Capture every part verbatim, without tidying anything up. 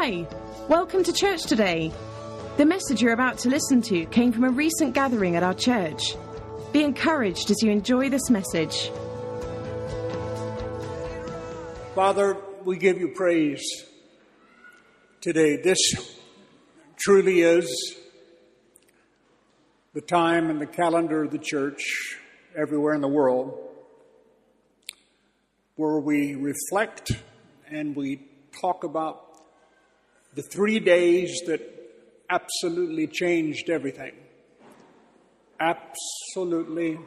Hi, welcome to church today. The message you're about to listen to came from a recent gathering at our church. Be encouraged as you enjoy this message. Father, we give you praise today. This truly is the time and the calendar of the church everywhere in the world where we reflect and we talk about the three days that absolutely changed everything. Absolutely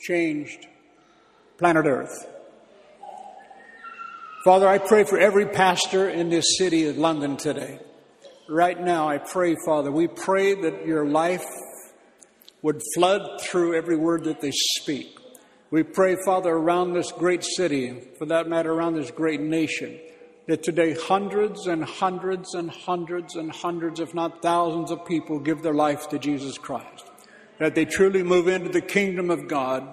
changed planet Earth. Father, I pray for every pastor in this city of London today. Right now, I pray, Father, we pray that your life would flood through every word that they speak. We pray, Father, around this great city, and for that matter, around this great nation, that today hundreds and hundreds and hundreds and hundreds, if not thousands of people give their life to Jesus Christ, that they truly move into the kingdom of God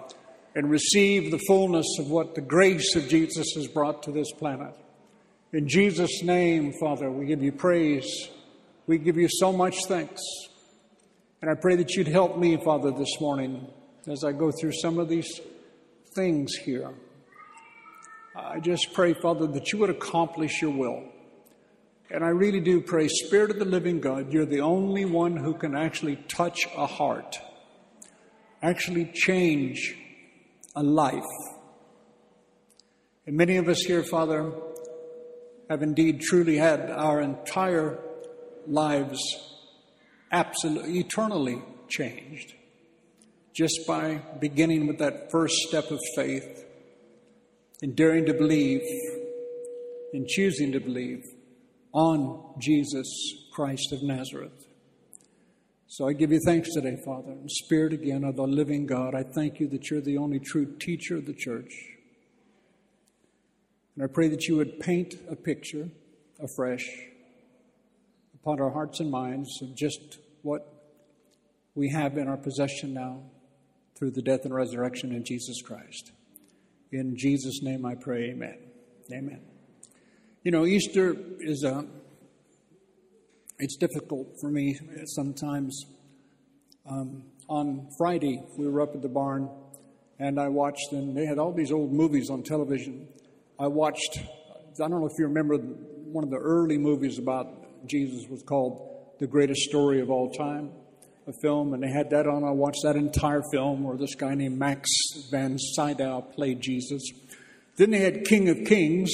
and receive the fullness of what the grace of Jesus has brought to this planet. In Jesus' name, Father, we give you praise. We give you so much thanks. And I pray that you'd help me, Father, this morning as I go through some of these things here. I just pray, Father, that you would accomplish your will. And I really do pray, Spirit of the living God, you're the only one who can actually touch a heart, actually change a life. And many of us here, Father, have indeed truly had our entire lives absolutely, eternally changed just by beginning with that first step of faith, in daring to believe, in choosing to believe on Jesus Christ of Nazareth. So I give you thanks today, Father, and Spirit again of the living God. I thank you that you're the only true teacher of the church. And I pray that you would paint a picture afresh upon our hearts and minds of just what we have in our possession now through the death and resurrection in Jesus Christ. In Jesus' name I pray, amen. Amen. You know, Easter is a, it's difficult for me sometimes. Um, on Friday, we were up at the barn, and I watched, and they had all these old movies on television. I watched, I don't know if you remember, one of the early movies about Jesus was called The Greatest Story of All Time, a film, and they had that on. I watched that entire film where this guy named Max Van Sydow played Jesus. Then they had King of Kings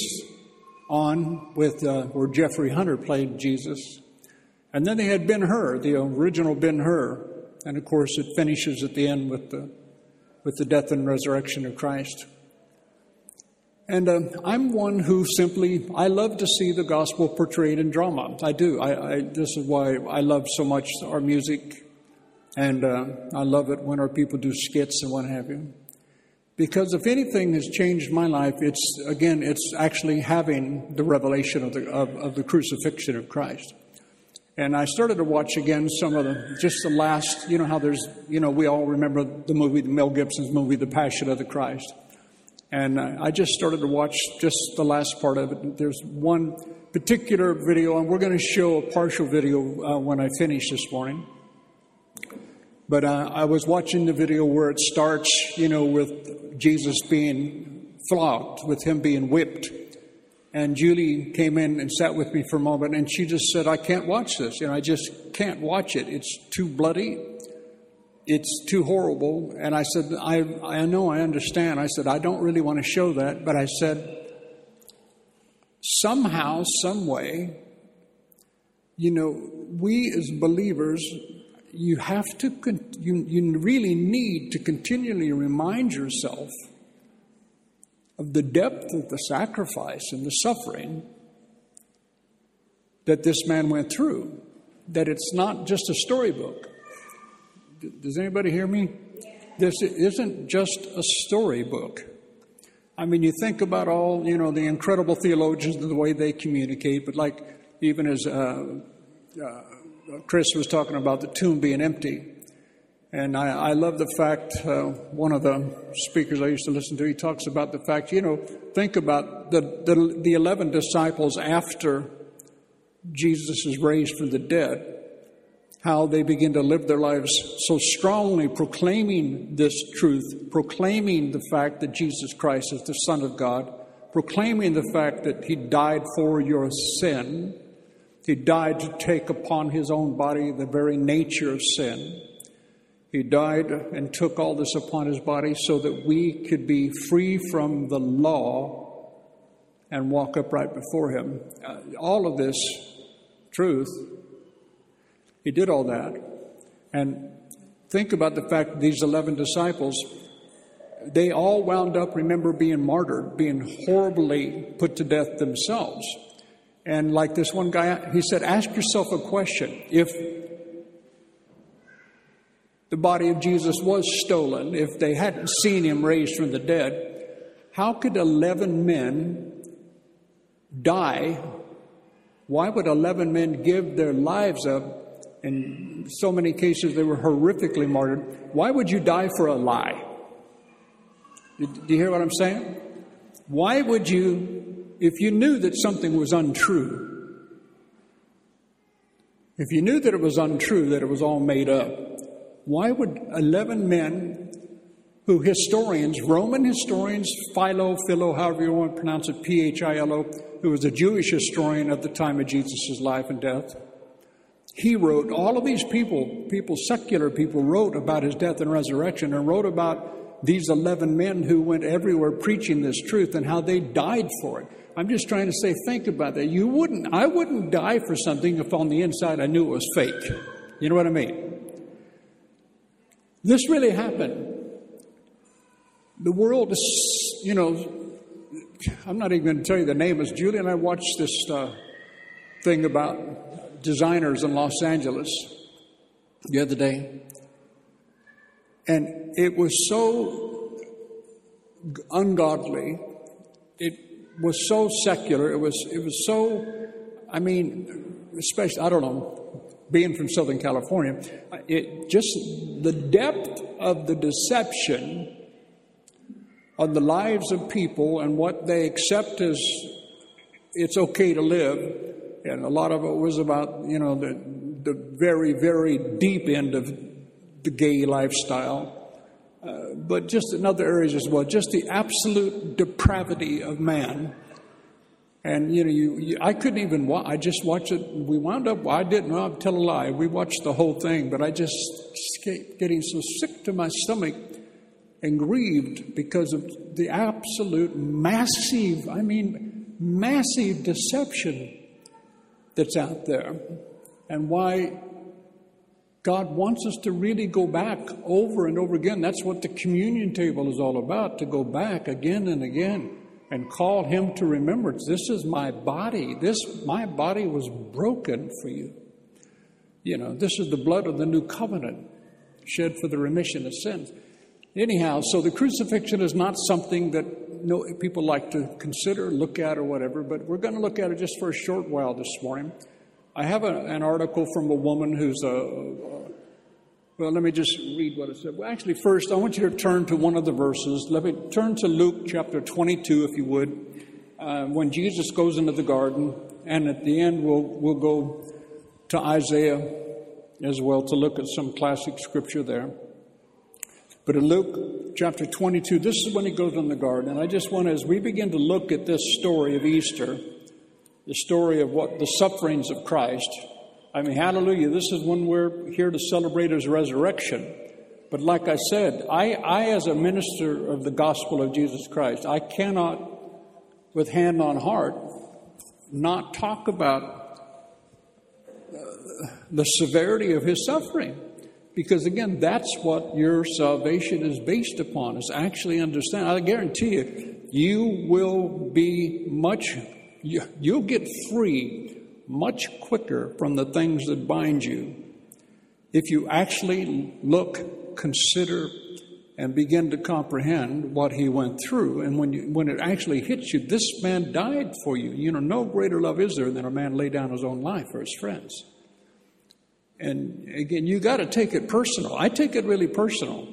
on with uh, where Jeffrey Hunter played Jesus. And then they had Ben Hur, the original Ben Hur. And of course, it finishes at the end with the with the death and resurrection of Christ. And um, I'm one who simply, I love to see the gospel portrayed in drama. I do. I, I this is why I love so much our music. And uh, I love it when our people do skits and what have you. Because if anything has changed my life, it's, again, it's actually having the revelation of the, of, of the crucifixion of Christ. And I started to watch again some of the, just the last, you know how there's, you know, we all remember the movie, the Mel Gibson's movie, The Passion of the Christ. And uh, I just started to watch just the last part of it. There's one particular video, and we're going to show a partial video uh, when I finish this morning. But uh, I was watching the video where it starts, you know, with Jesus being flogged, with him being whipped. And Julie came in and sat with me for a moment, and she just said, I can't watch this. You know, I just can't watch it. It's too bloody. It's too horrible. And I said, I, I know, I understand. I said, I don't really want to show that. But I said, somehow, some way, you know, we as believers, You have to, you, you really need to continually remind yourself of the depth of the sacrifice and the suffering that this man went through, that it's not just a storybook. Does anybody hear me? This isn't just a storybook. I mean, you think about all, you know, the incredible theologians and the way they communicate, but like even as... Uh, uh, Chris was talking about the tomb being empty. And I, I love the fact, uh, one of the speakers I used to listen to, he talks about the fact, you know, think about the, the, the eleven disciples after Jesus is raised from the dead, how they begin to live their lives so strongly proclaiming this truth, proclaiming the fact that Jesus Christ is the Son of God, proclaiming the fact that he died for your sin. He died to take upon his own body the very nature of sin. He died and took all this upon his body so that we could be free from the law and walk upright before him. Uh, all of this truth, he did all that. And think about the fact that these eleven disciples, they all wound up, remember, being martyred, being horribly put to death themselves. And like this one guy, he said, ask yourself a question. If the body of Jesus was stolen, if they hadn't seen him raised from the dead, how could eleven men die? Why would eleven men give their lives up? In so many cases, they were horrifically martyred. Why would you die for a lie? Do you hear what I'm saying? Why would you... If you knew that something was untrue, if you knew that it was untrue, that it was all made up, why would eleven men who historians, Roman historians, Philo, Philo, however you want to pronounce it, P H I L O, who was a Jewish historian at the time of Jesus' life and death, he wrote, all of these people, people, secular people, wrote about his death and resurrection and wrote about these eleven men who went everywhere preaching this truth and how they died for it. I'm just trying to say, think about that. You wouldn't, I wouldn't die for something if on the inside I knew it was fake. You know what I mean? This really happened. The world is, you know, I'm not even going to tell you the name. It's Julie and I watched this uh, thing about designers in Los Angeles the other day. And it was so ungodly. It was so secular, it was it was so, I mean, especially, I don't know, being from Southern California, it just, the depth of the deception on the lives of people and what they accept as it's okay to live, and a lot of it was about, you know, the, the very, very deep end of the gay lifestyle. Uh, but just in other areas as well, just the absolute depravity of man. And, you know, you, you, I couldn't even watch. I just watched it. We wound up, I didn't know, I'll tell a lie. We watched the whole thing, but I just kept getting so sick to my stomach and grieved because of the absolute massive, I mean, massive deception that's out there. And why... God wants us to really go back over and over again. That's what the communion table is all about, to go back again and again and call him to remembrance. This is my body. This, my body was broken for you. You know, this is the blood of the new covenant shed for the remission of sins. Anyhow, so the crucifixion is not something that no people like to consider, look at, or whatever, but we're going to look at it just for a short while this morning. I have a, an article from a woman who's a, a, well, let me just read what it said. Well, actually, first, I want you to turn to one of the verses. Let me turn to Luke chapter twenty-two, if you would, uh, when Jesus goes into the garden. And at the end, we'll, we'll go to Isaiah as well to look at some classic scripture there. But in Luke chapter twenty-two, this is when he goes in the garden. And I just want to, as we begin to look at this story of Easter, the story of what the sufferings of Christ. I mean, hallelujah, this is when we're here to celebrate his resurrection. But like I said, I, I as a minister of the gospel of Jesus Christ, I cannot, with hand on heart, not talk about uh, the severity of his suffering. Because again, that's what your salvation is based upon, is actually understand. I guarantee you, you will be much... You'll get free much quicker from the things that bind you if you actually look, consider, and begin to comprehend what he went through. And when you, when it actually hits you, this man died for you. You know, no greater love is there than a man lay down his own life for his friends. And again, you got to take it personal. I take it really personal.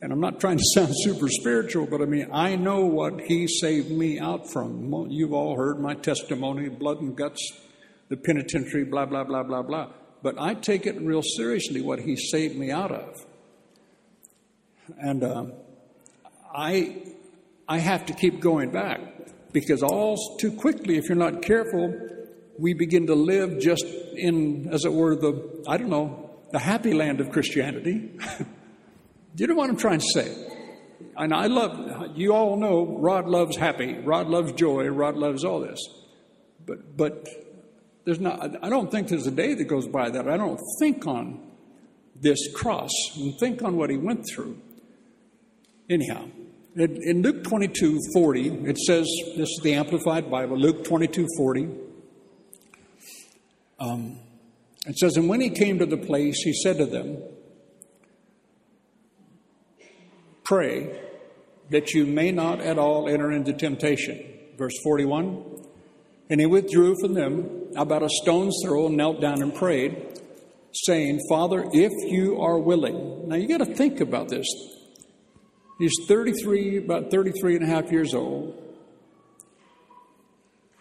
And I'm not trying to sound super spiritual, but I mean, I know what he saved me out from. You've all heard my testimony, blood and guts, the penitentiary, blah, blah, blah, blah, blah. But I take it real seriously what he saved me out of. And uh, I, I have to keep going back, because all too quickly, if you're not careful, we begin to live just in, as it were, the, I don't know, the happy land of Christianity. You know what I'm trying to say? And I love, you all know, Rod loves happy. Rod loves joy. Rod loves all this. But but there's not, I don't think there's a day that goes by that I don't think on this cross and think on what he went through. Anyhow, in, in Luke twenty-two forty, it says, this is the Amplified Bible, Luke twenty-two forty. Um, it says, and when he came to the place, he said to them, pray that you may not at all enter into temptation. Verse forty-one. And he withdrew from them about a stone's throw and knelt down and prayed, saying, Father, if you are willing. Now you got to think about this. He's thirty-three, about thirty-three and a half years old.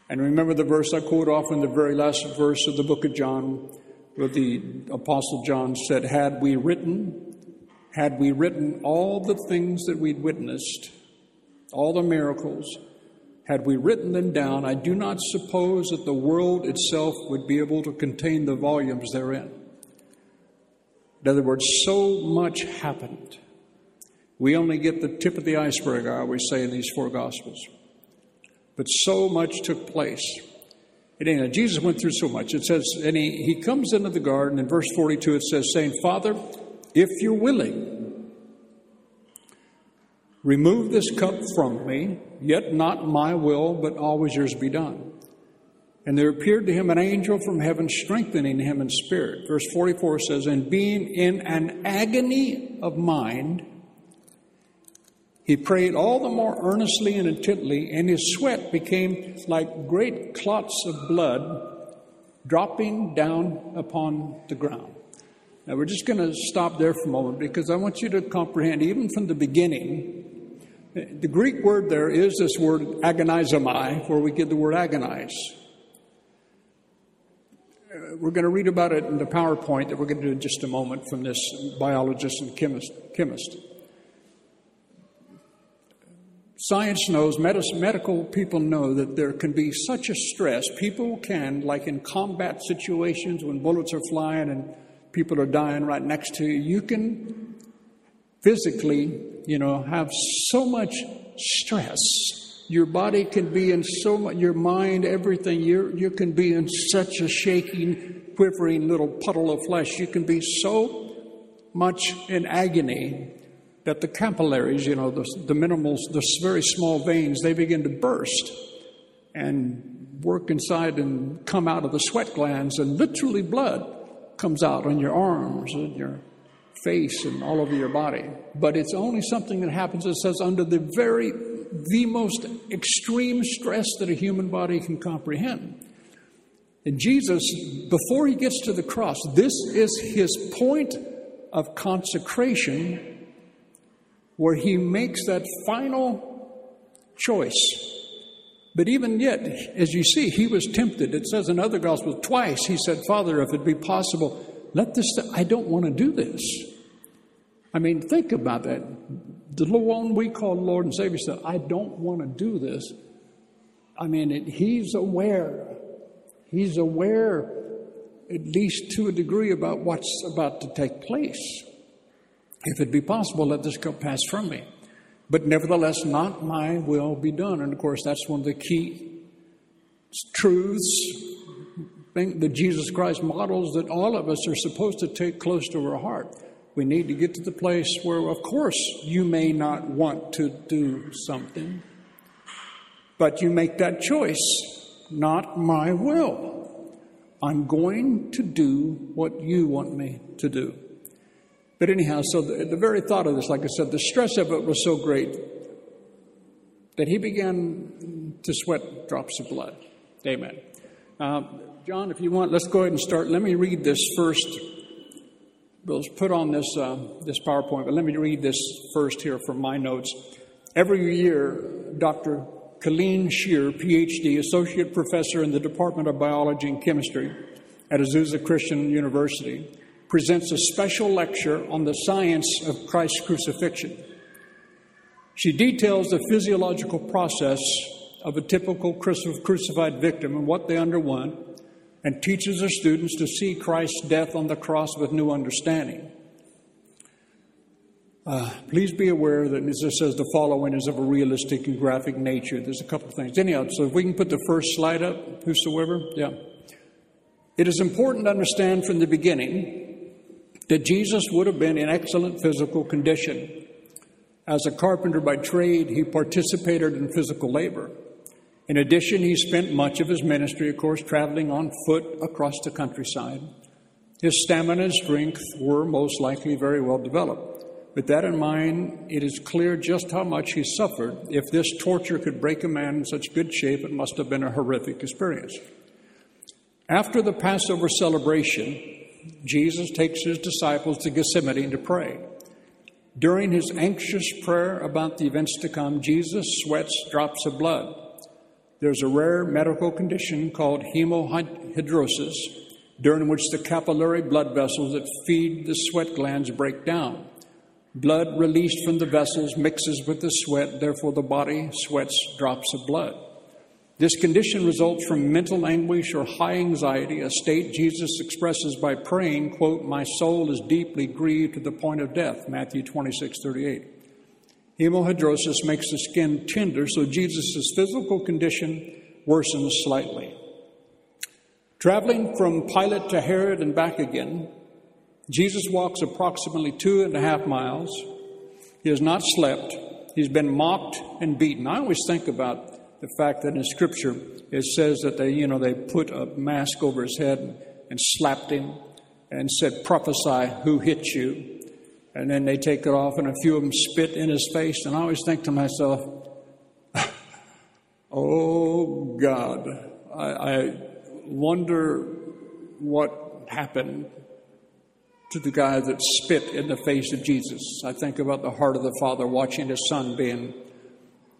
And remember the verse I quote often, the very last verse of the book of John, where the Apostle John said, had we written Had we written all the things that we'd witnessed, all the miracles, had we written them down, I do not suppose that the world itself would be able to contain the volumes therein. In other words, so much happened. We only get the tip of the iceberg, I always say, in these four Gospels. But so much took place. And anyway, Jesus went through so much. It says, and he, he comes into the garden, in verse forty-two it says, saying, Father, if you're willing, remove this cup from me, yet not my will, but always yours be done. And there appeared to him an angel from heaven, strengthening him in spirit. Verse forty-four says, and being in an agony of mind, he prayed all the more earnestly and intently, and his sweat became like great clots of blood dropping down upon the ground. Now, we're just going to stop there for a moment, because I want you to comprehend, even from the beginning, the Greek word there is this word agonizomai, where we get the word agonize. We're going to read about it in the PowerPoint that we're going to do in just a moment from this biologist and chemist. chemist. Science knows, medical people know, that there can be such a stress. People can, like in combat situations when bullets are flying and people are dying right next to you, you can physically, you know, have so much stress. Your body can be in so much, your mind, everything. You you can be in such a shaking, quivering little puddle of flesh. You can be so much in agony that the capillaries, you know, the, the minimal, the very small veins, they begin to burst and work inside and come out of the sweat glands, and literally blood comes out on your arms and your face and all over your body. But it's only something that happens, it says, under the very, the most extreme stress that a human body can comprehend. And Jesus, before he gets to the cross, this is his point of consecration, where he makes that final choice. But even yet, as you see, he was tempted. It says in other Gospels, twice he said, Father, if it be possible, let this, th- I don't want to do this. I mean, think about that. The one we call Lord and Savior said, I don't want to do this. I mean, it, he's aware. He's aware, at least to a degree, about what's about to take place. If it be possible, let this cup pass from me. But nevertheless, not my will be done. And of course, that's one of the key truths that Jesus Christ models, that all of us are supposed to take close to our heart. We need to get to the place where, of course, you may not want to do something, but you make that choice, not my will. I'm going to do what you want me to do. But anyhow, so the, the very thought of this, like I said, the stress of it was so great that he began to sweat drops of blood. Amen. Uh, John, if you want, let's go ahead and start. Let me read this first. We'll put on this uh, this PowerPoint, but let me read this first here from my notes. Every year, Doctor Colleen Shear, P H D, Associate Professor in the Department of Biology and Chemistry at Azusa Christian University, presents a special lecture on the science of Christ's crucifixion. She details the physiological process of a typical crucified victim and what they underwent, and teaches her students to see Christ's death on the cross with new understanding. Uh, please be aware that as it says, the following is of a realistic and graphic nature. There's a couple of things. Anyhow, so if we can put the first slide up, whosoever, yeah. It is important to understand from the beginning that Jesus would have been in excellent physical condition. As a carpenter by trade, he participated in physical labor. In addition, he spent much of his ministry, of course, traveling on foot across the countryside. His stamina and strength were most likely very well developed. With that in mind, it is clear just how much he suffered. If this torture could break a man in such good shape, it must have been a horrific experience. After the Passover celebration, Jesus takes his disciples to Gethsemane to pray. During his anxious prayer about the events to come, Jesus sweats drops of blood. There's a rare medical condition called hemohydrosis, during which the capillary blood vessels that feed the sweat glands break down. Blood released from the vessels mixes with the sweat, therefore the body sweats drops of blood. This condition results from mental anguish or high anxiety, a state Jesus expresses by praying, quote, "My soul is deeply grieved to the point of death," Matthew twenty-six thirty-eight. Hemohydrosis makes the skin tender, so Jesus' physical condition worsens slightly. Traveling from Pilate to Herod and back again, Jesus walks approximately two and a half miles. He has not slept. He's been mocked and beaten. I always think about the fact that in Scripture it says that they, you know, they put a mask over his head and, and slapped him and said, "Prophesy who hit you." And then they take it off, and a few of them spit in his face. And I always think to myself, "Oh God, I, I wonder what happened to the guy that spit in the face of Jesus." I think about the heart of the Father watching his son being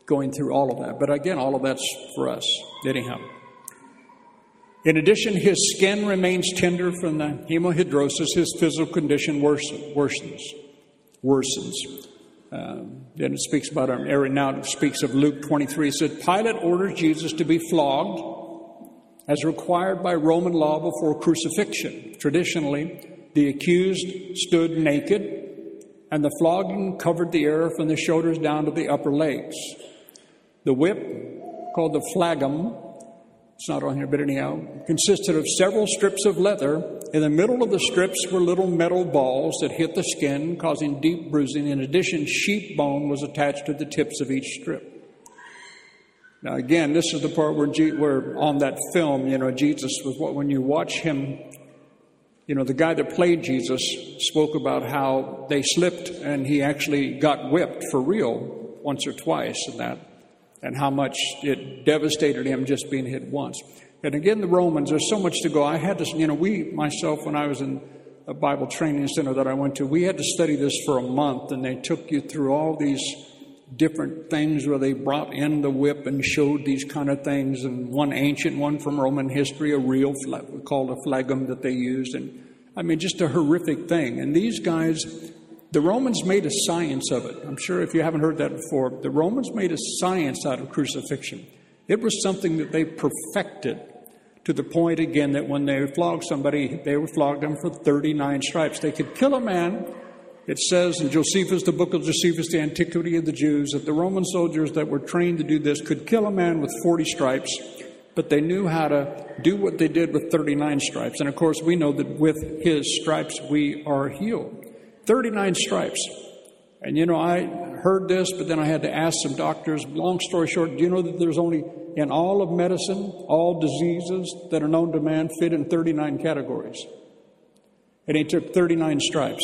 going through all of that. But again, all of that's for us, anyhow. In addition, his skin remains tender from the hemohydrosis. His physical condition worsen, worsens. Worsens. Um, then it speaks about our area. Now it speaks of Luke twenty-three. It said, Pilate orders Jesus to be flogged as required by Roman law before crucifixion. Traditionally, the accused stood naked, and the flogging covered the area from the shoulders down to the upper legs. The whip, called the flagum, it's not on here, but anyhow, consisted of several strips of leather. In the middle of the strips were little metal balls that hit the skin, causing deep bruising. In addition, sheep bone was attached to the tips of each strip. Now, again, this is the part where, G- where on that film, you know, Jesus was what, when you watch him, you know, the guy that played Jesus spoke about how they slipped and he actually got whipped for real once or twice and that, and how much it devastated him just being hit once. And again, the Romans, there's so much to go. I had this, you know, we, myself, when I was in a Bible training center that I went to, we had to study this for a month, and they took you through all these different things where they brought in the whip and showed these kind of things, and one ancient one from Roman history, a real flag, called a flagum, that they used. And I mean, just a horrific thing. And these guys, the Romans made a science of it. I'm sure if you haven't heard that before, the Romans made a science out of crucifixion. It was something that they perfected to the point, again, that when they flogged somebody, they would flog them for thirty-nine stripes. They could kill a man. It says in Josephus, the book of Josephus, the Antiquity of the Jews, that the Roman soldiers that were trained to do this could kill a man with forty stripes, but they knew how to do what they did with thirty-nine stripes. And of course, we know that with his stripes, we are healed. thirty-nine stripes. And you know, I heard this, but then I had to ask some doctors. Long story short, do you know that there's only, in all of medicine, all diseases that are known to man fit in thirty-nine categories. And he took thirty-nine stripes.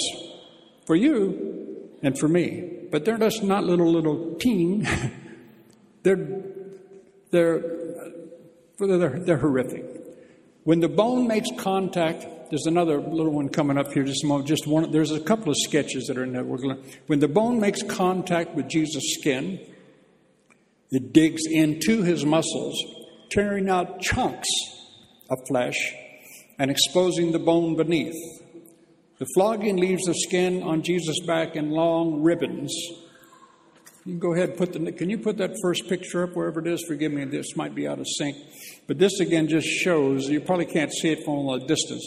For you and for me. But they're just not little, little teen. they're, they're, they're, they're horrific. When the bone makes contact, there's another little one coming up here just a moment. Just one, there's a couple of sketches that are in there. When the bone makes contact with Jesus' skin, It digs into his muscles, tearing out chunks of flesh and exposing the bone beneath. The flogging leaves the skin on Jesus' back in long ribbons. You can go ahead and put the, can you put that first picture up wherever it is? Forgive me, this might be out of sync. But this again just shows, you probably can't see it from a distance.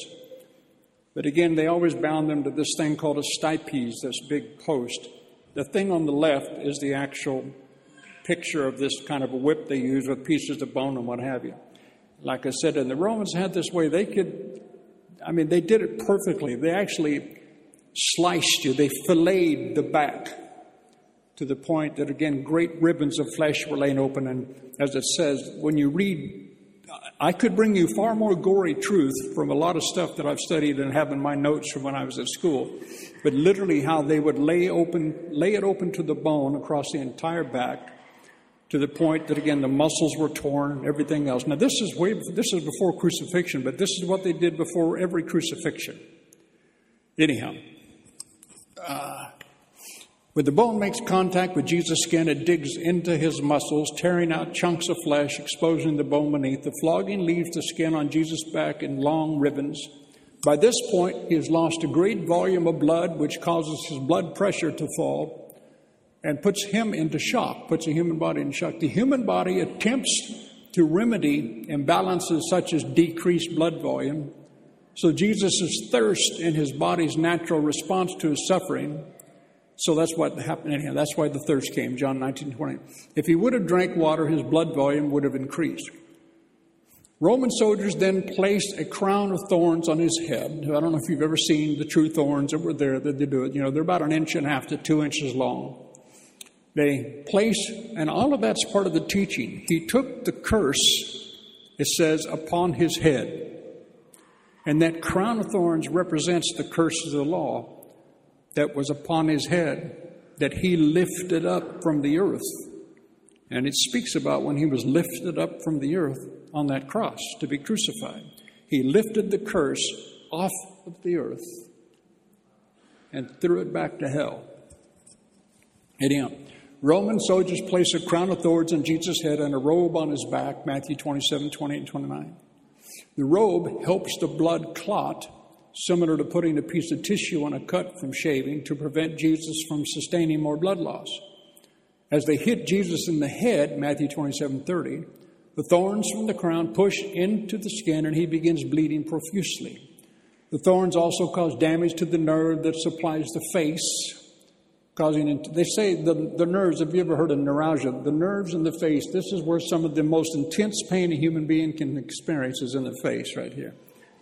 But again, they always bound them to this thing called a stipes, this big post. The thing on the left is the actual picture of this kind of a whip they use with pieces of bone and what have you. Like I said, and the Romans had this way, they could, I mean, they did it perfectly. They actually sliced you, they filleted the back, to the point that, again, great ribbons of flesh were laid open. And as it says, when you read, I could bring you far more gory truth from a lot of stuff that I've studied and have in my notes from when I was at school, but literally how they would lay open, lay it open to the bone across the entire back, to the point that, again, the muscles were torn, everything else. Now, this is way, this is before crucifixion, but this is what they did before every crucifixion. Anyhow, uh, when the bone makes contact with Jesus' skin, it digs into his muscles, tearing out chunks of flesh, exposing the bone beneath. The flogging leaves the skin on Jesus' back in long ribbons. By this point, he has lost a great volume of blood, which causes his blood pressure to fall and puts him into shock, puts the human body in shock. The human body attempts to remedy imbalances such as decreased blood volume. So Jesus' thirst in his body's natural response to his suffering. So that's what happened. Anyhow, that's why the thirst came, John nineteen twenty. If he would have drank water, his blood volume would have increased. Roman soldiers then placed a crown of thorns on his head. I don't know if you've ever seen the true thorns that were there that they do it. You know, they're about an inch and a half to two inches long. They place, and all of that's part of the teaching. He took the curse, it says, upon his head. And that crown of thorns represents the curse of the law that was upon his head, that he lifted up from the earth. And it speaks about when he was lifted up from the earth on that cross to be crucified. He lifted the curse off of the earth and threw it back to hell. Anyhow, Roman soldiers placed a crown of thorns on Jesus' head and a robe on his back, Matthew twenty-seven, twenty-eight and twenty-nine. The robe helps the blood clot, similar to putting a piece of tissue on a cut from shaving to prevent Jesus from sustaining more blood loss. As they hit Jesus in the head, Matthew twenty-seven thirty, the thorns from the crown push into the skin and he begins bleeding profusely. The thorns also cause damage to the nerve that supplies the face, causing it. They say the, the nerves, have you ever heard of neuralgia? The nerves in the face, this is where some of the most intense pain a human being can experience, is in the face right here.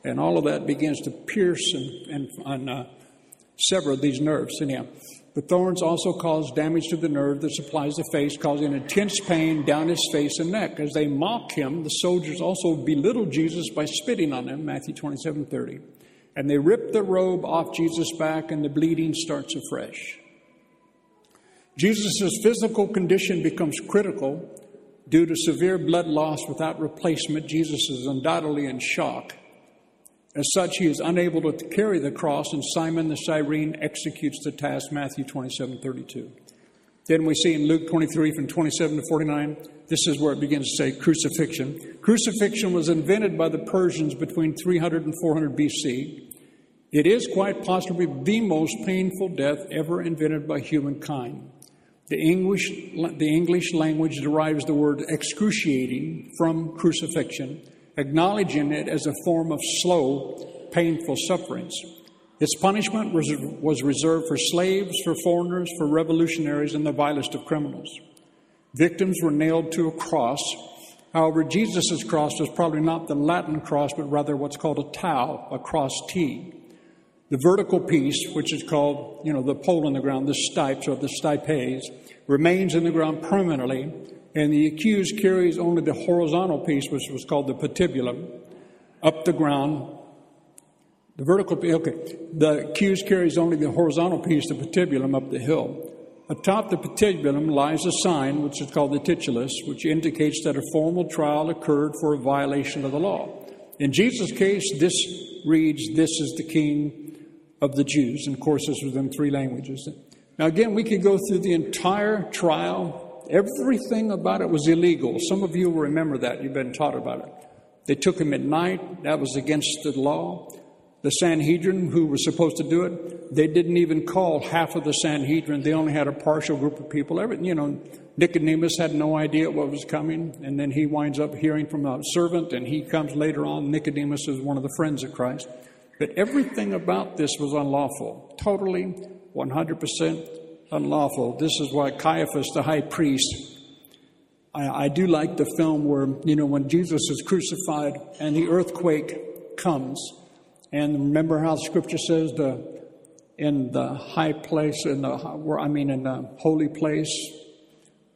And all of that begins to pierce and, and, and uh, sever these nerves. Anyhow, the thorns also cause damage to the nerve that supplies the face, causing intense pain down his face and neck. As they mock him, the soldiers also belittle Jesus by spitting on him, Matthew twenty-seven thirty. And they rip the robe off Jesus' back and the bleeding starts afresh. Jesus' physical condition becomes critical due to severe blood loss without replacement. Jesus is undoubtedly in shock. As such, he is unable to carry the cross, and Simon the Cyrene executes the task, Matthew twenty-seven thirty-two. Then we see in Luke twenty-three, from twenty-seven to forty-nine, this is where it begins to say crucifixion. Crucifixion was invented by the Persians between three hundred and four hundred B C. It is quite possibly the most painful death ever invented by humankind. The English, the English language derives the word excruciating from crucifixion, acknowledging it as a form of slow, painful sufferings. Its punishment was reserved for slaves, for foreigners, for revolutionaries, and the vilest of criminals. Victims were nailed to a cross. However, Jesus' cross was probably not the Latin cross, but rather what's called a tau, a cross T. The vertical piece, which is called, you know, the pole on the ground, the stipes or the stipes, remains in the ground permanently, and the accused carries only the horizontal piece, which was called the patibulum, up the ground. The vertical, okay, the accused carries only the horizontal piece, the patibulum, up the hill. Atop the patibulum lies a sign, which is called the titulus, which indicates that a formal trial occurred for a violation of the law. In Jesus' case, this reads, "This is the King of the Jews." And of course, this was in three languages. Now, again, we could go through the entire trial Everything about it was illegal. Some of you will remember that. You've been taught about it. They took him at night. That was against the law. The Sanhedrin, who was supposed to do it, they didn't even call half of the Sanhedrin. They only had a partial group of people. Everything, you know, Nicodemus had no idea what was coming, and then he winds up hearing from a servant, and he comes later on. Nicodemus is one of the friends of Christ. But everything about this was unlawful, totally, one hundred percent unlawful. This is why Caiaphas, the high priest, I, I do like the film where, you know, when Jesus is crucified and the earthquake comes. And remember how Scripture says the in the high place, in the where I mean in the holy place,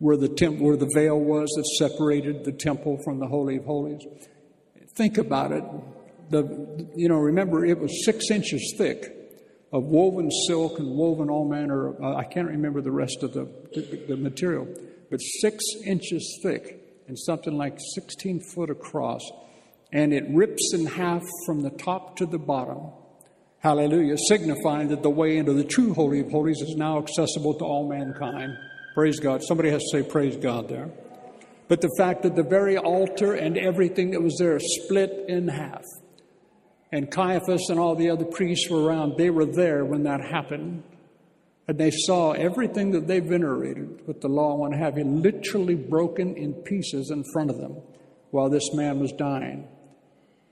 where the temp, where the veil was that separated the temple from the Holy of Holies. Think about it. The you know remember it was six inches thick of woven silk and woven all manner. Of, uh, I can't remember the rest of the, the the material, but six inches thick and something like sixteen foot across. And it rips in half from the top to the bottom. Hallelujah. Signifying that the way into the true Holy of Holies is now accessible to all mankind. Praise God. Somebody has to say praise God there. But the fact that the very altar and everything that was there split in half. And Caiaphas and all the other priests were around. They were there when that happened. And they saw everything that they venerated with the law and have it literally broken in pieces in front of them while this man was dying.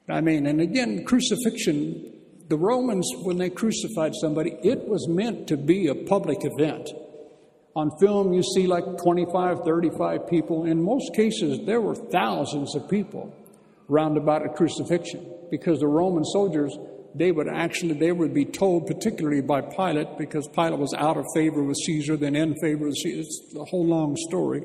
I mean, and again, crucifixion, the Romans, when they crucified somebody, it was meant to be a public event. On film, you see like twenty-five, thirty-five people. In most cases, there were thousands of people round about a crucifixion because the Roman soldiers, they would actually, they would be told, particularly by Pilate, because Pilate was out of favor with Caesar, then in favor with Caesar. It's a whole long story.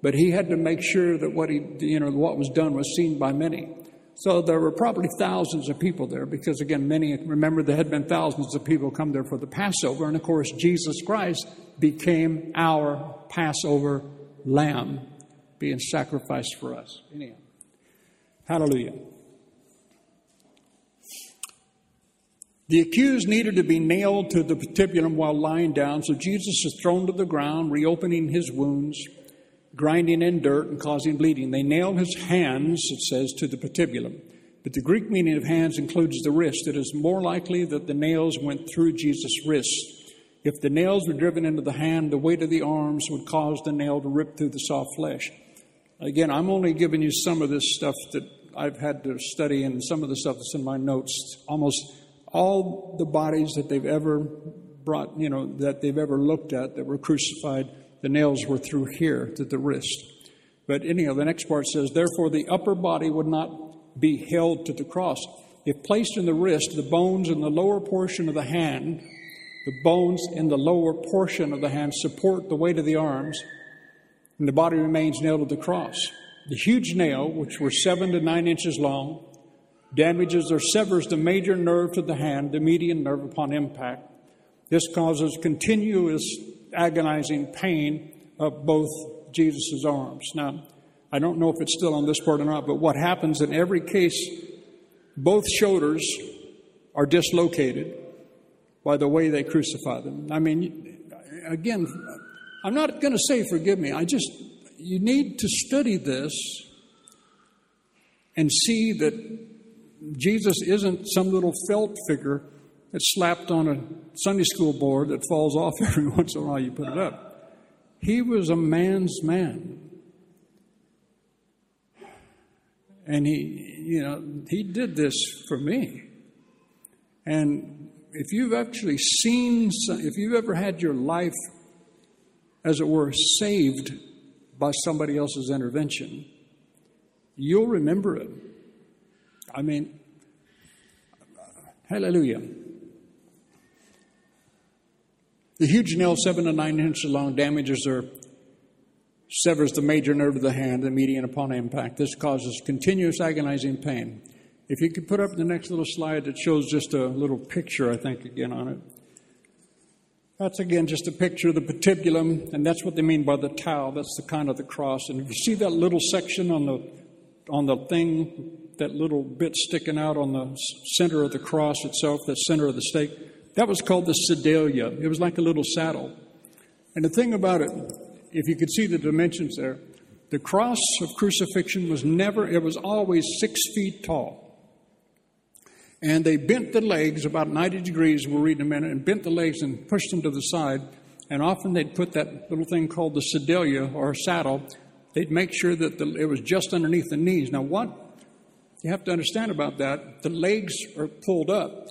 But he had to make sure that what he, you know, what was done was seen by many. So there were probably thousands of people there because, again, many, remember, there had been thousands of people come there for the Passover. And, of course, Jesus Christ became our Passover lamb being sacrificed for us. Anyhow. Hallelujah. The accused needed to be nailed to the patibulum while lying down. So Jesus is thrown to the ground, reopening his wounds, grinding in dirt and causing bleeding. They nail his hands, it says, to the patibulum. But the Greek meaning of hands includes the wrist. It is more likely that the nails went through Jesus' wrists. If the nails were driven into the hand, the weight of the arms would cause the nail to rip through the soft flesh. Again, I'm only giving you some of this stuff that I've had to study and some of the stuff that's in my notes. Almost all the bodies that they've ever brought, you know, that they've ever looked at that were crucified, the nails were through here to the wrist. But anyhow, the next part says, therefore, the upper body would not be held to the cross. If placed in the wrist, the bones in the lower portion of the hand, the bones in the lower portion of the hand support the weight of the arms, and the body remains nailed to the cross. The huge nail, which were seven to nine inches long, damages or severs the major nerve to the hand, the median nerve upon impact. This causes continuous agonizing pain of both Jesus' arms. Now, I don't know if it's still on this part or not, but what happens in every case, both shoulders are dislocated by the way they crucify them. I mean, again, I'm not going to say forgive me. I just, you need to study this and see that Jesus isn't some little felt figure that's slapped on a Sunday school board that falls off every once in a while you put it up. He was a man's man. And he, you know, he did this for me. And if you've actually seen, some, if you've ever had your life, as it were, saved by somebody else's intervention, you'll remember it. I mean, hallelujah. The huge nail, seven to nine inches long, damages or severs the major nerve of the hand, the median upon impact. This causes continuous agonizing pain. If you could put up the next little slide that shows just a little picture, I think, again on it. That's, again, just a picture of the patibulum, and that's what they mean by the towel. That's the kind of the cross. And if you see that little section on the on the thing, that little bit sticking out on the center of the cross itself, the center of the stake, that was called the sedalia. It was like a little saddle. And the thing about it, if you could see the dimensions there, the cross of crucifixion was never, it was always six feet tall. And they bent the legs about ninety degrees, we'll read in a minute, and bent the legs and pushed them to the side. And often they'd put that little thing called the sedalia or saddle. They'd make sure that the, it was just underneath the knees. Now, what you have to understand about that, the legs are pulled up.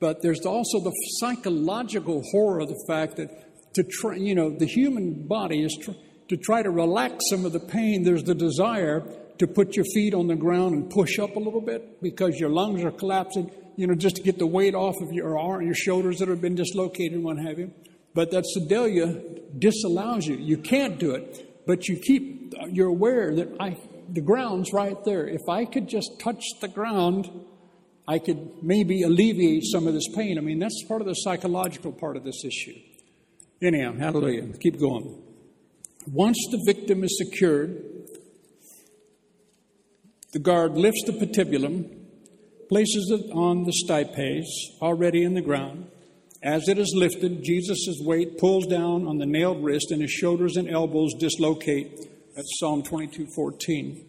But there's also the psychological horror of the fact that, to try, you know, the human body is tr- to try to relax some of the pain. There's the desire to put your feet on the ground and push up a little bit because your lungs are collapsing, you know, just to get the weight off of your arm, your shoulders that have been dislocated, what have you. But that sedalia disallows you. You can't do it, but you keep, you're aware that I, the ground's right there. If I could just touch the ground, I could maybe alleviate some of this pain. I mean, that's part of the psychological part of this issue. Anyhow, hallelujah. Keep going. Once the victim is secured, the guard lifts the patibulum, places it on the stipes already in the ground. As it is lifted, Jesus' weight pulls down on the nailed wrist and his shoulders and elbows dislocate. That's Psalm twenty-two fourteen.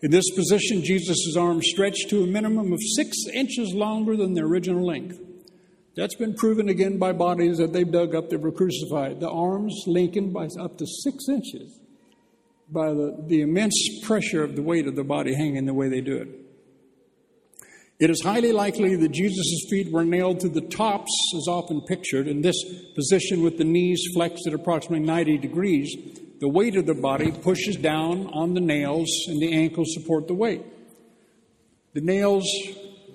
In this position, Jesus' arms stretched to a minimum of six inches longer than the original length. That's been proven again by bodies that they've dug up that were crucified. The arms lengthened by up to six inches by the, the immense pressure of the weight of the body hanging the way they do it. It is highly likely that Jesus' feet were nailed to the tops, as often pictured, in this position with the knees flexed at approximately ninety degrees. The weight of the body pushes down on the nails, and the ankles support the weight. The nails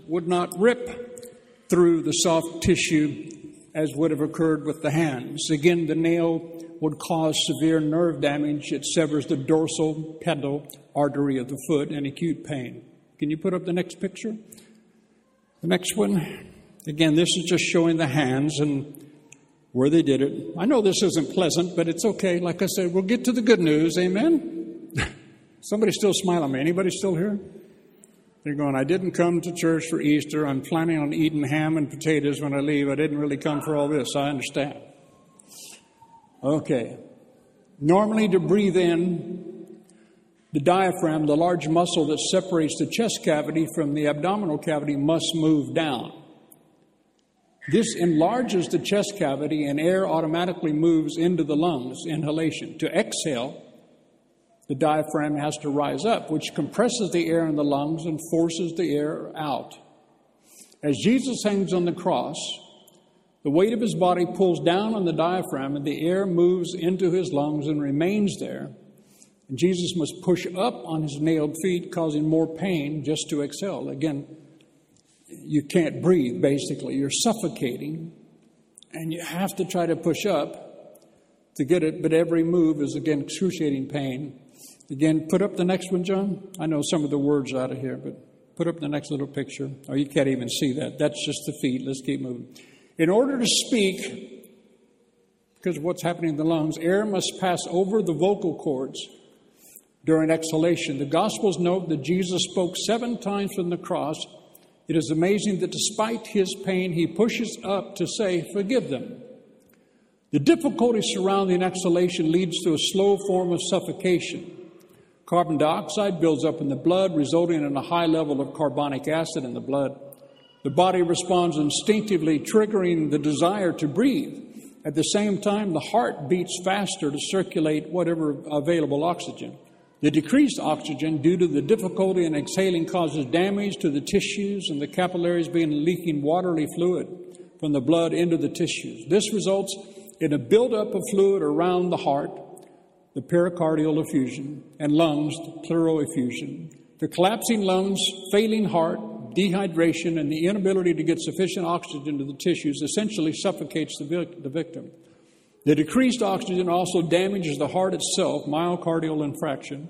would not rip through the soft tissue as would have occurred with the hands. Again, the nail would cause severe nerve damage. It severs the dorsal pedal artery of the foot and acute pain. Can you put up the next picture? The next one. Again, this is just showing the hands and where they did it. I know this isn't pleasant, but it's okay. Like I said, we'll get to the good news. Amen? Somebody's still smiling at me. Anybody still here? They're going, I didn't come to church for Easter. I'm planning on eating ham and potatoes when I leave. I didn't really come for all this. I understand. Okay. Normally, to breathe in, the diaphragm, the large muscle that separates the chest cavity from the abdominal cavity, must move down. This enlarges the chest cavity and air automatically moves into the lungs, inhalation. To exhale, the diaphragm has to rise up, which compresses the air in the lungs and forces the air out. As Jesus hangs on the cross, the weight of his body pulls down on the diaphragm and the air moves into his lungs and remains there. And Jesus must push up on his nailed feet, causing more pain just to exhale. Again, you can't breathe, basically. You're suffocating, and you have to try to push up to get it. But every move is, again, excruciating pain. Again, put up the next one, John. I know some of the words out of here, but put up the next little picture. Oh, you can't even see that. That's just the feet. Let's keep moving. In order to speak, because of what's happening in the lungs, air must pass over the vocal cords during exhalation. The Gospels note that Jesus spoke seven times from the cross. It is amazing that despite his pain, he pushes up to say, forgive them. The difficulty surrounding exhalation leads to a slow form of suffocation. Carbon dioxide builds up in the blood, resulting in a high level of carbonic acid in the blood. The body responds instinctively, triggering the desire to breathe. At the same time, the heart beats faster to circulate whatever available oxygen. The decreased oxygen due to the difficulty in exhaling causes damage to the tissues and the capillaries, being leaking watery fluid from the blood into the tissues. This results in a buildup of fluid around the heart, the pericardial effusion, and lungs, the pleural effusion. The collapsing lungs, failing heart, dehydration, and the inability to get sufficient oxygen to the tissues essentially suffocates the victim. The decreased oxygen also damages the heart itself, myocardial infarction,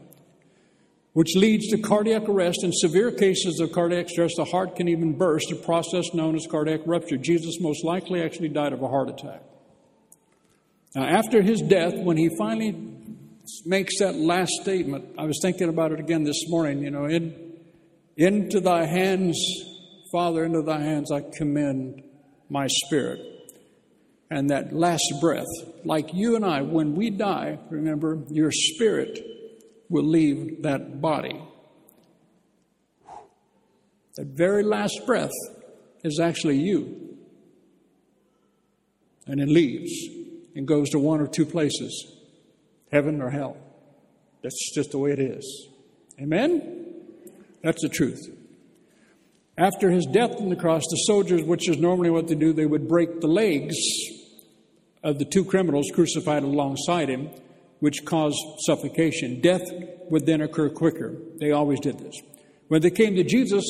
which leads to cardiac arrest. In severe cases of cardiac stress, the heart can even burst, a process known as cardiac rupture. Jesus most likely actually died of a heart attack. Now, after his death, when he finally makes that last statement, I was thinking about it again this morning, you know, in Into thy hands, Father, into thy hands I commend my spirit. and that last breath. Like you and I, when we die, remember, your spirit will leave that body. That very last breath is actually you. And it leaves and goes to one or two places, heaven or hell. That's just the way it is. Amen? That's the truth. After his death on the cross, the soldiers, which is normally what they do, they would break the legs of the two criminals crucified alongside him, which caused suffocation. Death would then occur quicker. They always did this. When they came to Jesus,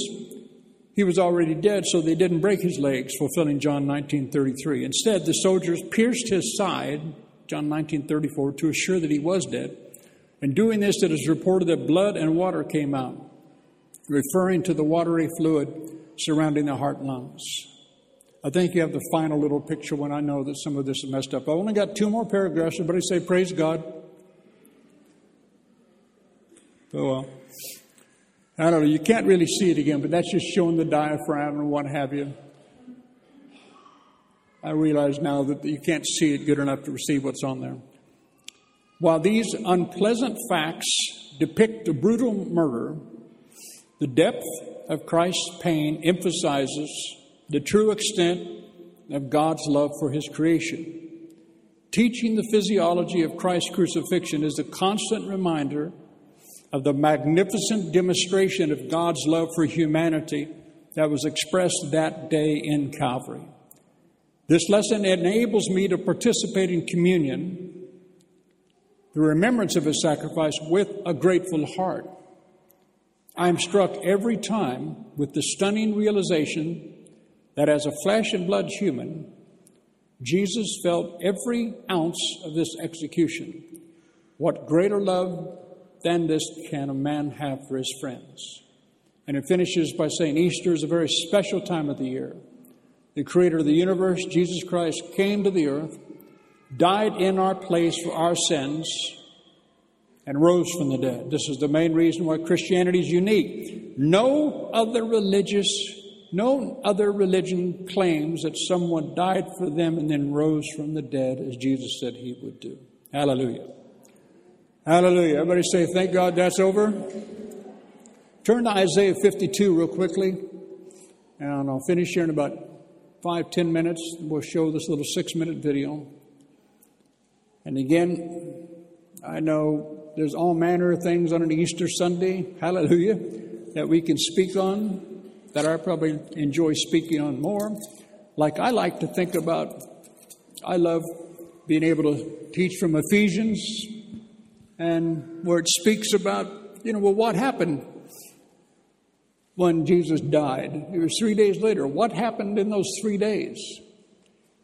he was already dead, so they didn't break his legs, fulfilling John nineteen thirty-three. Instead, the soldiers pierced his side, John nineteen thirty-four, to assure that he was dead. In doing this, it is reported that blood and water came out, referring to the watery fluid surrounding the heart and lungs. I think you have the final little picture when I know that some of this is messed up. I've only got two more paragraphs. Everybody say, praise God. Oh, well. I don't know. You can't really see it again, but that's just showing the diaphragm and what have you. I realize now that you can't see it good enough to receive what's on there. While these unpleasant facts depict a brutal murder, the depth of Christ's pain emphasizes the true extent of God's love for his creation. Teaching the physiology of Christ's crucifixion is a constant reminder of the magnificent demonstration of God's love for humanity that was expressed that day in Calvary. This lesson enables me to participate in communion, the remembrance of his sacrifice, with a grateful heart. I am struck every time with the stunning realization that as a flesh and blood human, Jesus felt every ounce of this execution. What greater love than this can a man have for his friends? And it finishes by saying Easter is a very special time of the year. The creator of the universe, Jesus Christ, came to the earth, died in our place for our sins, and rose from the dead. This is the main reason why Christianity is unique. No other religious, no other religion claims that someone died for them and then rose from the dead as Jesus said he would do. Hallelujah. Hallelujah. Everybody say, thank God that's over. Turn to Isaiah fifty-two real quickly. And I'll finish here in about five, ten minutes. We'll show this little six-minute video. And again, I know there's all manner of things on an Easter Sunday, hallelujah, that we can speak on, that I probably enjoy speaking on more. Like I like to think about, I love being able to teach from Ephesians, and where it speaks about, you know, well, what happened when Jesus died? It was three days later. What happened in those three days?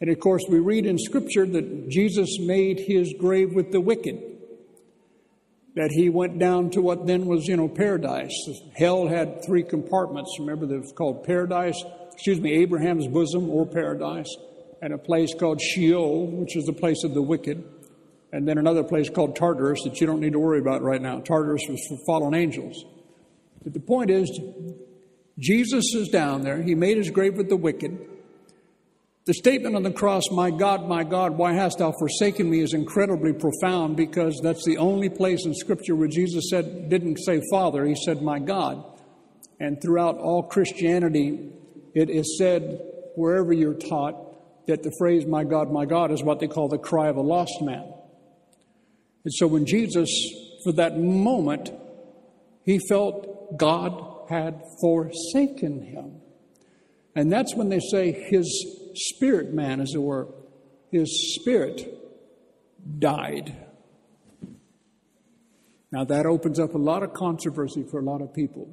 And, of course, we read in Scripture that Jesus made his grave with the wicked, that he went down to what then was, you know, paradise. Hell had three compartments. Remember, that was called paradise, excuse me, Abraham's bosom or paradise, and a place called Sheol, which is the place of the wicked. And then another place called Tartarus that you don't need to worry about right now. Tartarus was for fallen angels. But the point is, Jesus is down there. He made his grave with the wicked. The statement on the cross, my God, my God, why hast thou forsaken me, is incredibly profound, because that's the only place in Scripture where Jesus said, didn't say Father, he said my God. And throughout all Christianity, it is said wherever you're taught that the phrase my God, my God is what they call the cry of a lost man. And so when Jesus, for that moment, he felt God had forsaken him. And that's when they say his spirit man, as it were, his spirit died. Now that opens up a lot of controversy for a lot of people.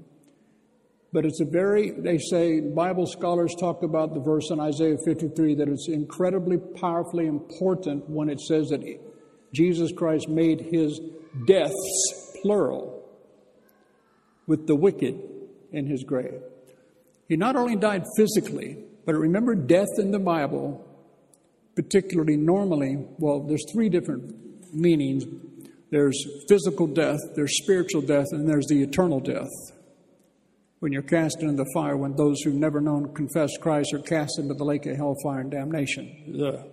But it's a very, they say, Bible scholars talk about the verse in Isaiah fifty-three that it's incredibly powerfully important when it says that it, Jesus Christ made his deaths, plural, with the wicked in his grave. He not only died physically, but remember, death in the Bible, particularly normally, well, there's three different meanings. There's physical death, there's spiritual death, and there's the eternal death. When you're cast into the fire, when those who've never known confessed Christ are cast into the lake of hellfire and damnation. Ugh.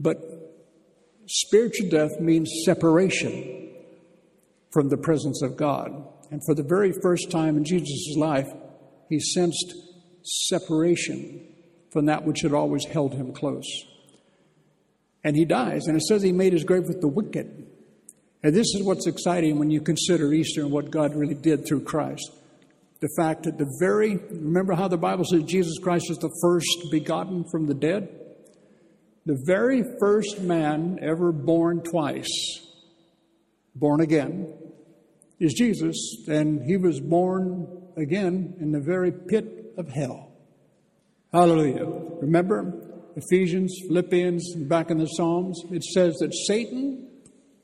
But spiritual death means separation from the presence of God. And for the very first time in Jesus' life, he sensed separation from that which had always held him close. And he dies. And it says he made his grave with the wicked. And this is what's exciting when you consider Easter and what God really did through Christ. The fact that the very, remember how the Bible says Jesus Christ is the first begotten from the dead? The very first man ever born twice, born again, is Jesus. And he was born again in the very pit of hell. Hallelujah. Remember Ephesians, Philippians, and back in the Psalms, it says that Satan,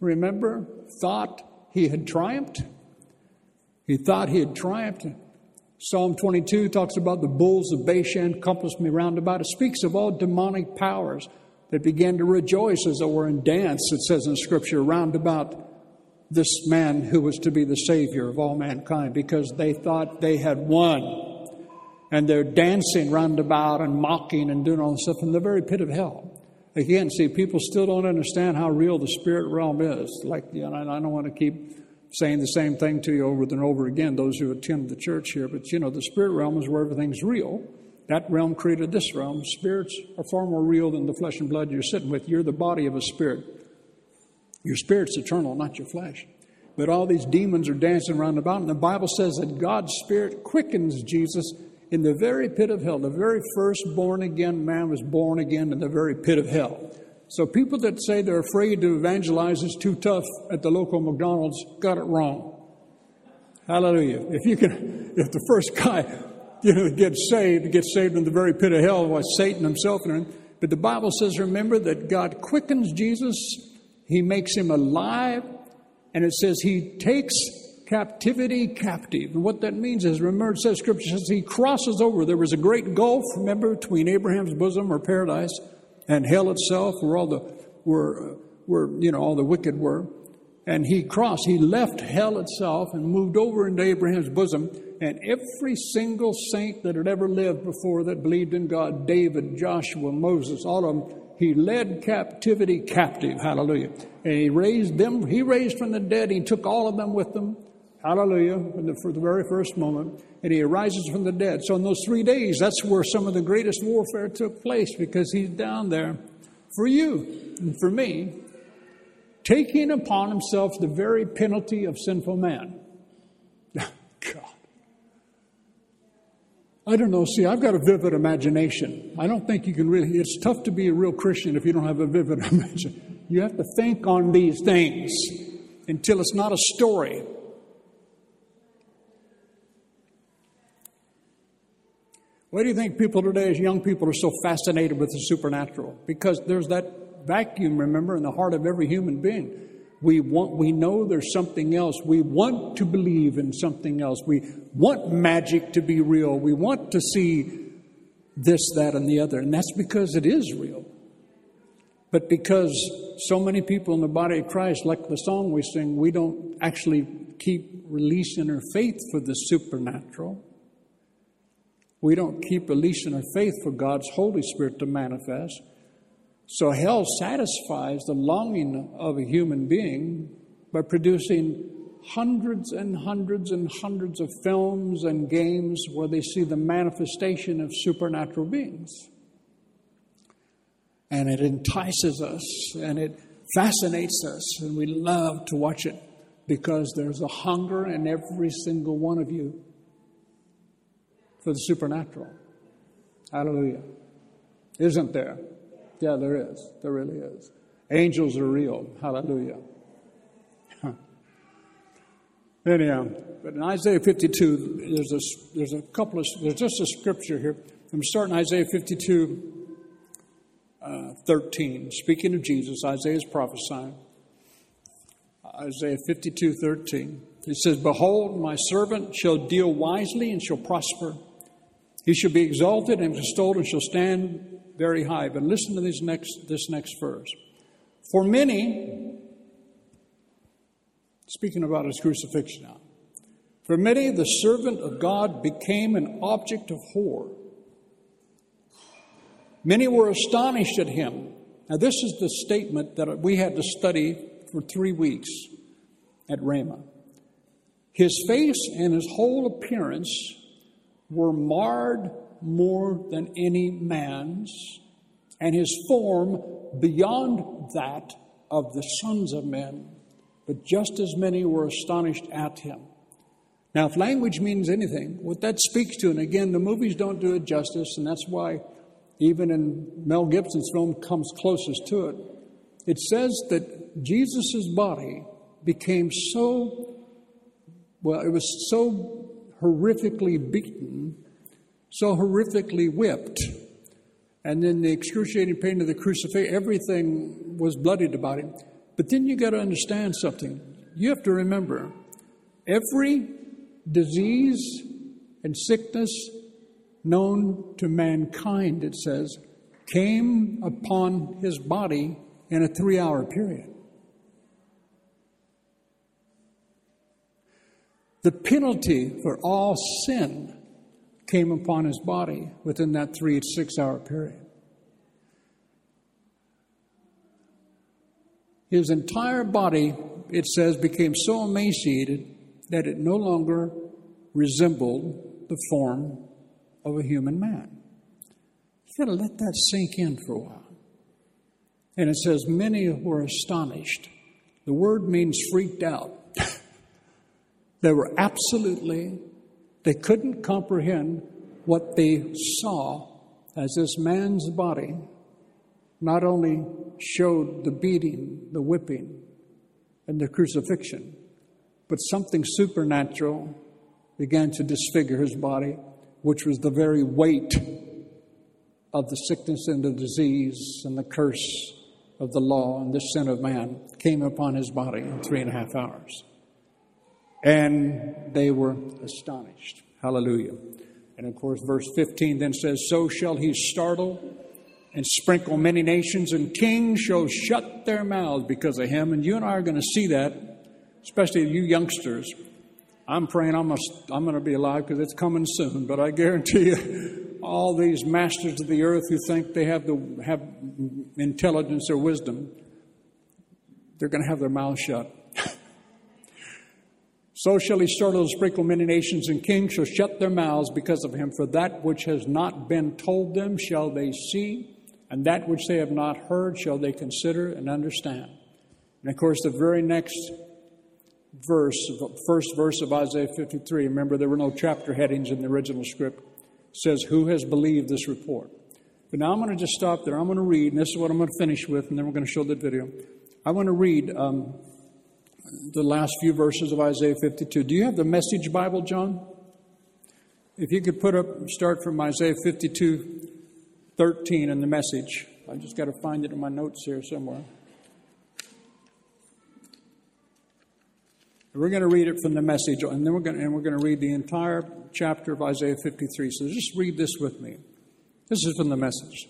remember, thought he had triumphed. He thought he had triumphed. Psalm twenty-two talks about the bulls of Bashan compassed me round about. It speaks of all demonic powers that began to rejoice as it were in dance, it says in Scripture, round about this man who was to be the Savior of all mankind, because they thought they had won. And they're dancing round about and mocking and doing all this stuff in the very pit of hell. Again, see, people still don't understand how real the spirit realm is. Like, you know, I don't want to keep saying the same thing to you over and over again, those who attend the church here. But, you know, the spirit realm is where everything's real. That realm created this realm. Spirits are far more real than the flesh and blood you're sitting with. You're the body of a spirit. Your spirit's eternal, not your flesh. But all these demons are dancing round about. And the Bible says that God's spirit quickens Jesus in the very pit of hell. The very first born-again man was born again in the very pit of hell. So people that say they're afraid to evangelize is too tough at the local McDonald's got it wrong. Hallelujah. If you can, if the first guy, you know, gets saved, gets saved in the very pit of hell by Satan himself. And but the Bible says, remember, that God quickens Jesus. He makes him alive. And it says he takes captivity captive. And what that means is, remember, it says, Scripture says he crosses over. There was a great gulf, remember, between Abraham's bosom or paradise and hell itself, where all the were were you know all the wicked were. And he crossed, he left hell itself and moved over into Abraham's bosom. And every single saint that had ever lived before that believed in God, David, Joshua, Moses, all of them, he led captivity captive. Hallelujah. And he raised them, he raised from the dead, he took all of them with him. Hallelujah, for the very first moment. And he arises from the dead. So in those three days, that's where some of the greatest warfare took place, because he's down there for you and for me, taking upon himself the very penalty of sinful man. God. I don't know. See, I've got a vivid imagination. I don't think you can really, it's tough to be a real Christian if you don't have a vivid imagination. You have to think on these things until it's not a story. Why do you think people today, as young people, are so fascinated with the supernatural? Because there's that vacuum, remember, in the heart of every human being. We want, we know there's something else. We want to believe in something else. We want magic to be real. We want to see this, that, and the other. And that's because it is real. But because so many people in the body of Christ, like the song we sing, we don't actually keep releasing our faith for the supernatural. We don't keep releasing our faith for God's Holy Spirit to manifest. So hell satisfies the longing of a human being by producing hundreds and hundreds and hundreds of films and games where they see the manifestation of supernatural beings. And it entices us and it fascinates us, and we love to watch it, because there's a hunger in every single one of you for the supernatural. Hallelujah. Isn't there? Yeah, there is. There really is. Angels are real. Hallelujah. Huh. Anyhow, but in Isaiah fifty-two, there's a, there's a couple of, there's just a scripture here. I'm starting Isaiah fifty-two, uh, thirteen. Speaking of Jesus, Isaiah's prophesying. Isaiah fifty-two, thirteen. It says, "Behold, my servant shall deal wisely and shall prosper. He shall be exalted and extolled and shall stand very high." But listen to this next, this next verse. "For many," speaking about his crucifixion now, "for many the servant of God became an object of horror. Many were astonished at him Now, this is the statement that we had to study for three weeks at Ramah. His face and his whole appearance were marred more than any man's, and his form beyond that of the sons of men. But just as many were astonished at him. Now, if language means anything, what that speaks to, and again, the movies don't do it justice, and that's why even in Mel Gibson's film comes closest to it. It says that Jesus' body became so, well, it was so horrifically beaten, so horrifically whipped, and then the excruciating pain of the crucifixion, everything was bloodied about him. But then you got to understand something. You have to remember, every disease and sickness known to mankind, it says, came upon his body in a three-hour period. The penalty for all sin came upon his body within that three to six-hour period. His entire body, it says, became so emaciated that it no longer resembled the form of a human man. You've got to let that sink in for a while. And it says, many were astonished. The word means freaked out. They were absolutely, they couldn't comprehend what they saw as this man's body not only showed the beating, the whipping, and the crucifixion, but something supernatural began to disfigure his body, which was the very weight of the sickness and the disease and the curse of the law and the sin of man came upon his body in three and a half hours. And they were astonished. Hallelujah. And of course, verse fifteen then says, so shall he startle and sprinkle many nations, and kings shall shut their mouths because of him. And you and I are going to see that, especially you youngsters. I'm praying I'm, a, I'm going to be alive because it's coming soon. But I guarantee you, all these masters of the earth who think they have the have intelligence or wisdom, they're going to have their mouths shut. So shall he startle and sprinkle many nations, and kings shall shut their mouths because of him. For that which has not been told them shall they see, and that which they have not heard shall they consider and understand. And of course, the very next verse, the first verse of Isaiah fifty-three, remember there were no chapter headings in the original script, says, who has believed this report? But now I'm going to just stop there. I'm going to read, and this is what I'm going to finish with, and then we're going to show the video. I want to read um, the last few verses of Isaiah fifty-two. Do you have the Message Bible, John? If you could put up, start from Isaiah fifty-two, thirteen in the Message. I just got to find it in my notes here somewhere. And we're going to read it from the Message, and then we're going to, and we're going to read the entire chapter of Isaiah fifty-three. So just read this with me. This is from the Message.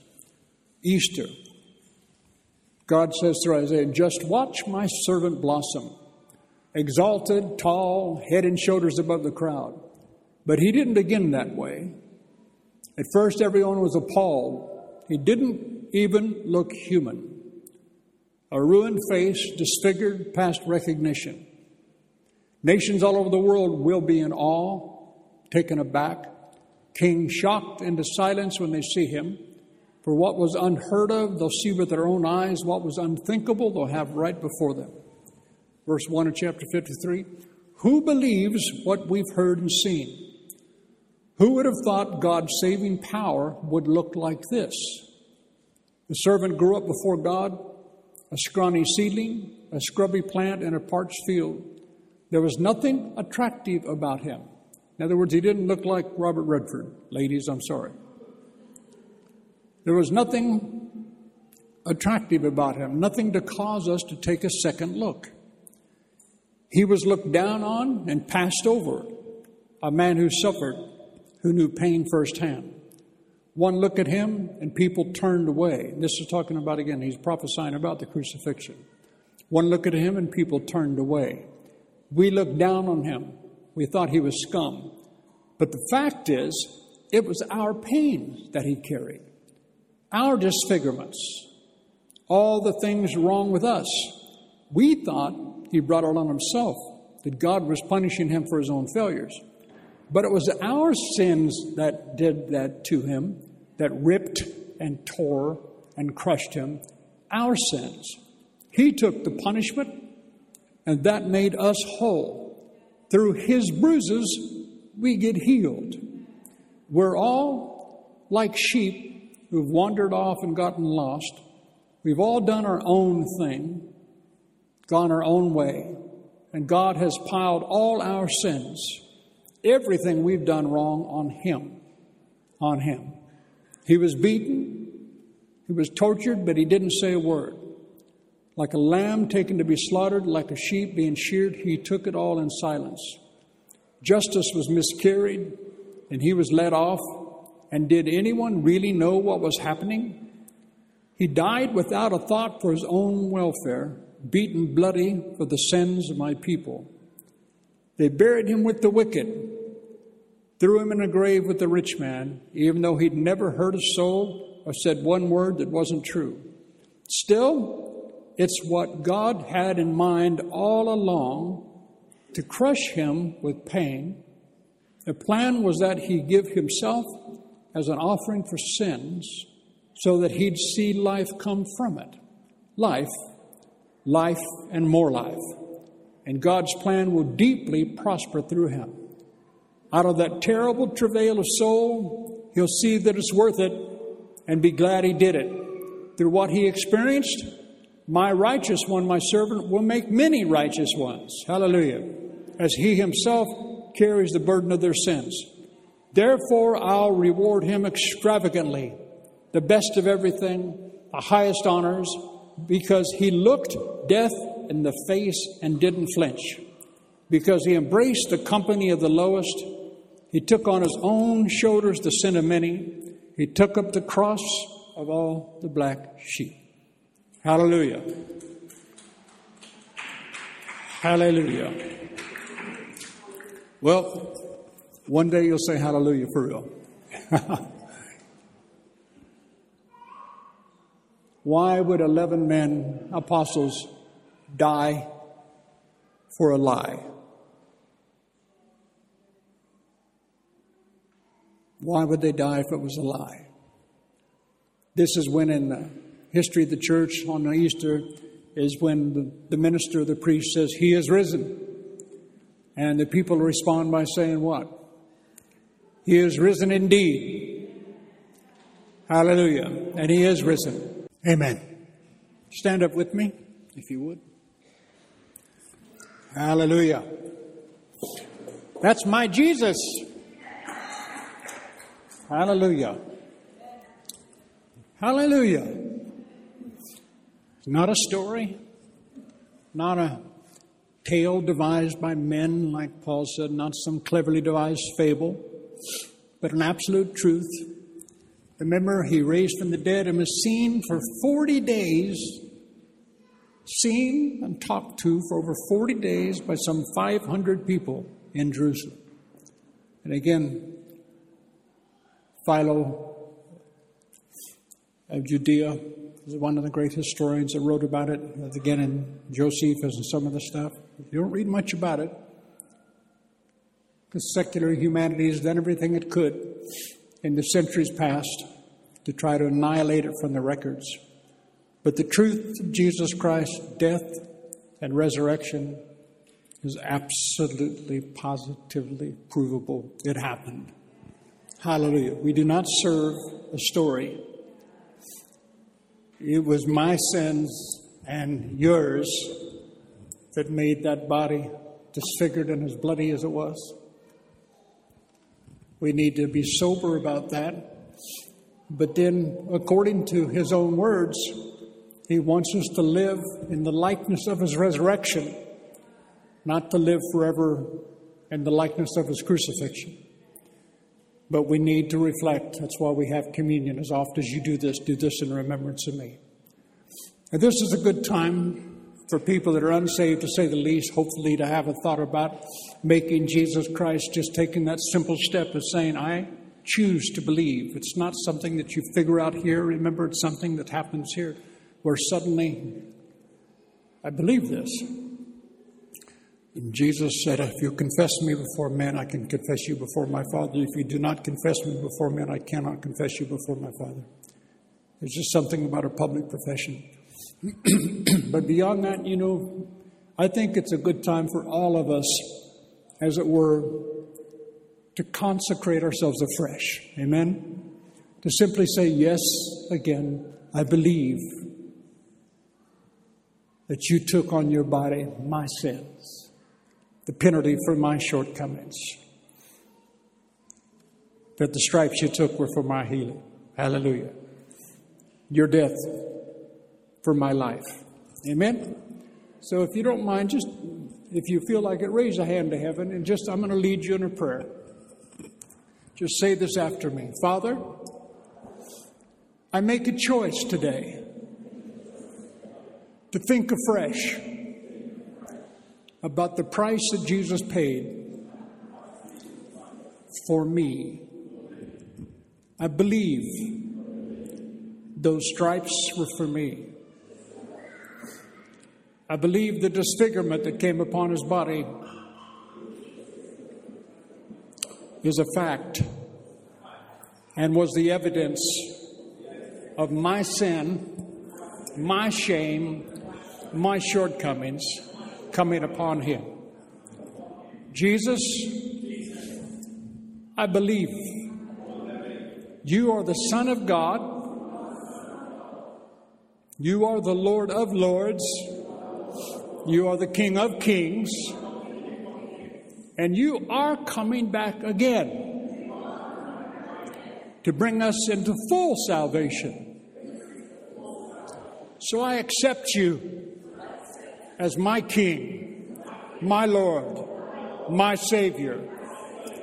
Easter. God says through Isaiah, just watch my servant blossom, exalted, tall, head and shoulders above the crowd. But he didn't begin that way. At first, everyone was appalled. He didn't even look human. A ruined face, disfigured past recognition. Nations all over the world will be in awe, taken aback. Kings shocked into silence when they see him. For what was unheard of, they'll see with their own eyes. What was unthinkable, they'll have right before them. Verse one of chapter fifty-three. Who believes what we've heard and seen? Who would have thought God's saving power would look like this? The servant grew up before God, a scrawny seedling, a scrubby plant in a parched field. There was nothing attractive about him. In other words, he didn't look like Robert Redford. Ladies, I'm sorry. There was nothing attractive about him, nothing to cause us to take a second look. He was looked down on and passed over, a man who suffered, who knew pain firsthand. One look at him and people turned away. This is talking about, again, he's prophesying about the crucifixion. One look at him and people turned away. We looked down on him. We thought he was scum. But the fact is, it was our pain that he carried, our disfigurements, all the things wrong with us. We thought he brought it on himself, that God was punishing him for his own failures. But it was our sins that did that to him, that ripped and tore and crushed him. Our sins. He took the punishment, and that made us whole. Through his bruises, we get healed. We're all like sheep who've wandered off and gotten lost. We've all done our own thing, gone our own way, and God has piled all our sins, everything we've done wrong, on him, on him. He was beaten, he was tortured, but he didn't say a word. Like a lamb taken to be slaughtered, like a sheep being sheared, he took it all in silence. Justice was miscarried, and he was let off. And did anyone really know what was happening? He died without a thought for his own welfare, beaten bloody for the sins of my people. They buried him with the wicked, threw him in a grave with the rich man, even though he'd never hurt a soul or said one word that wasn't true. Still, it's what God had in mind all along, to crush him with pain. The plan was that he give himself as an offering for sins, so that he'd see life come from it. Life, life, and more life. And God's plan will deeply prosper through him. Out of that terrible travail of soul, he'll see that it's worth it and be glad he did it. Through what he experienced, my righteous one, my servant, will make many righteous ones. Hallelujah. As he himself carries the burden of their sins. Therefore, I'll reward him extravagantly, the best of everything, the highest honors, because he looked death in the face and didn't flinch, because he embraced the company of the lowest. He took on his own shoulders the sin of many. He took up the cross of all the black sheep. Hallelujah. Hallelujah. Well, one day you'll say hallelujah for real. Why would eleven men, apostles, die for a lie? Why would they die if it was a lie? This is when, in the history of the church, on Easter, is when the, the minister, the priest, says, "He is risen." And the people respond by saying what? "He is risen indeed." Hallelujah. And he is risen. Amen. Stand up with me, if you would. Hallelujah. That's my Jesus. Hallelujah. Hallelujah. It's not a story, not a tale devised by men, like Paul said, not some cleverly devised fable, but an absolute truth. Remember, he raised from the dead and was seen for forty days, seen and talked to for over forty days by some five hundred people in Jerusalem. And again, Philo of Judea is one of the great historians that wrote about it, again in Josephus and some of the stuff. You don't read much about it, because secular humanity has done everything it could in the centuries past to try to annihilate it from the records. But the truth of Jesus Christ's death and resurrection is absolutely, positively provable. It happened. Hallelujah. We do not serve a story. It was my sins and yours that made that body disfigured and as bloody as it was. We need to be sober about that. But then, according to his own words, he wants us to live in the likeness of his resurrection, not to live forever in the likeness of his crucifixion. But we need to reflect. That's why we have communion. As oft as you do this, do this in remembrance of me. And this is a good time for people that are unsaved, to say the least, hopefully to have a thought about making Jesus Christ, just taking that simple step of saying, I choose to believe. It's not something that you figure out here. Remember, it's something that happens here. where suddenly I believe this. And Jesus said, if you confess me before men, I can confess you before my Father. If you do not confess me before men, I cannot confess you before my Father. There's just something about a public profession. But beyond that, you know, I think it's a good time for all of us, as it were, to consecrate ourselves afresh. Amen? To simply say, yes, again, I believe that you took on your body my sins, the penalty for my shortcomings, that the stripes you took were for my healing. Hallelujah. Your death for my life. Amen? So if you don't mind, just if you feel like it, raise a hand to heaven and just, I'm going to lead you in a prayer. Just say this after me. Father, I make a choice today to think afresh about the price that Jesus paid for me. I believe those stripes were for me. I believe the disfigurement that came upon his body is a fact and was the evidence of my sin, my shame, my shortcomings coming upon him. Jesus, I believe you are the Son of God. You are the Lord of Lords. You are the King of Kings. And you are coming back again to bring us into full salvation. So I accept you as my King, my Lord, my Savior.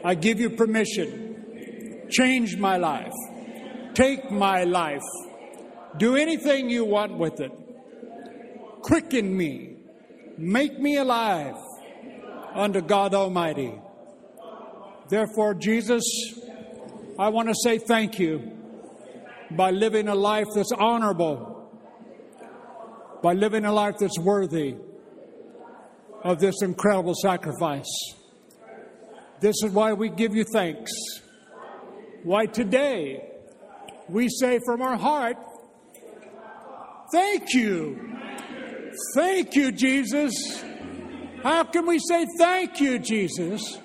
I give you permission. Change my life. Take my life. Do anything you want with it. Quicken me. Make me alive unto God Almighty. Therefore, Jesus, I want to say thank you by living a life that's honorable, by living a life that's worthy of this incredible sacrifice. This is why we give you thanks. Why today we say from our heart, thank you. Thank you, Jesus. How can we say thank you, Jesus?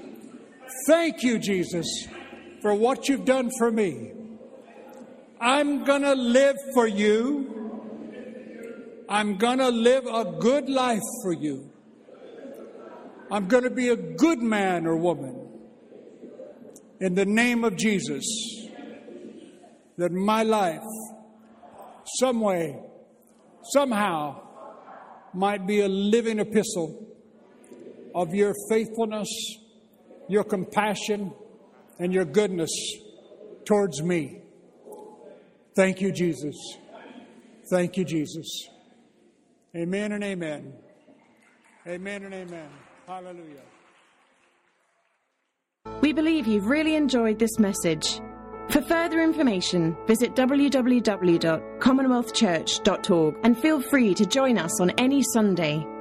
Thank you, Jesus, for what you've done for me. I'm going to live for you. I'm going to live a good life for you. I'm going to be a good man or woman. In the name of Jesus, that my life, some way, somehow, might be a living epistle of your faithfulness, your compassion, and your goodness towards me. Thank you, Jesus. Thank you, Jesus. Amen and amen. Amen and amen. Hallelujah. We believe you've really enjoyed this message. For further information, visit w w w dot commonwealth church dot org and feel free to join us on any Sunday.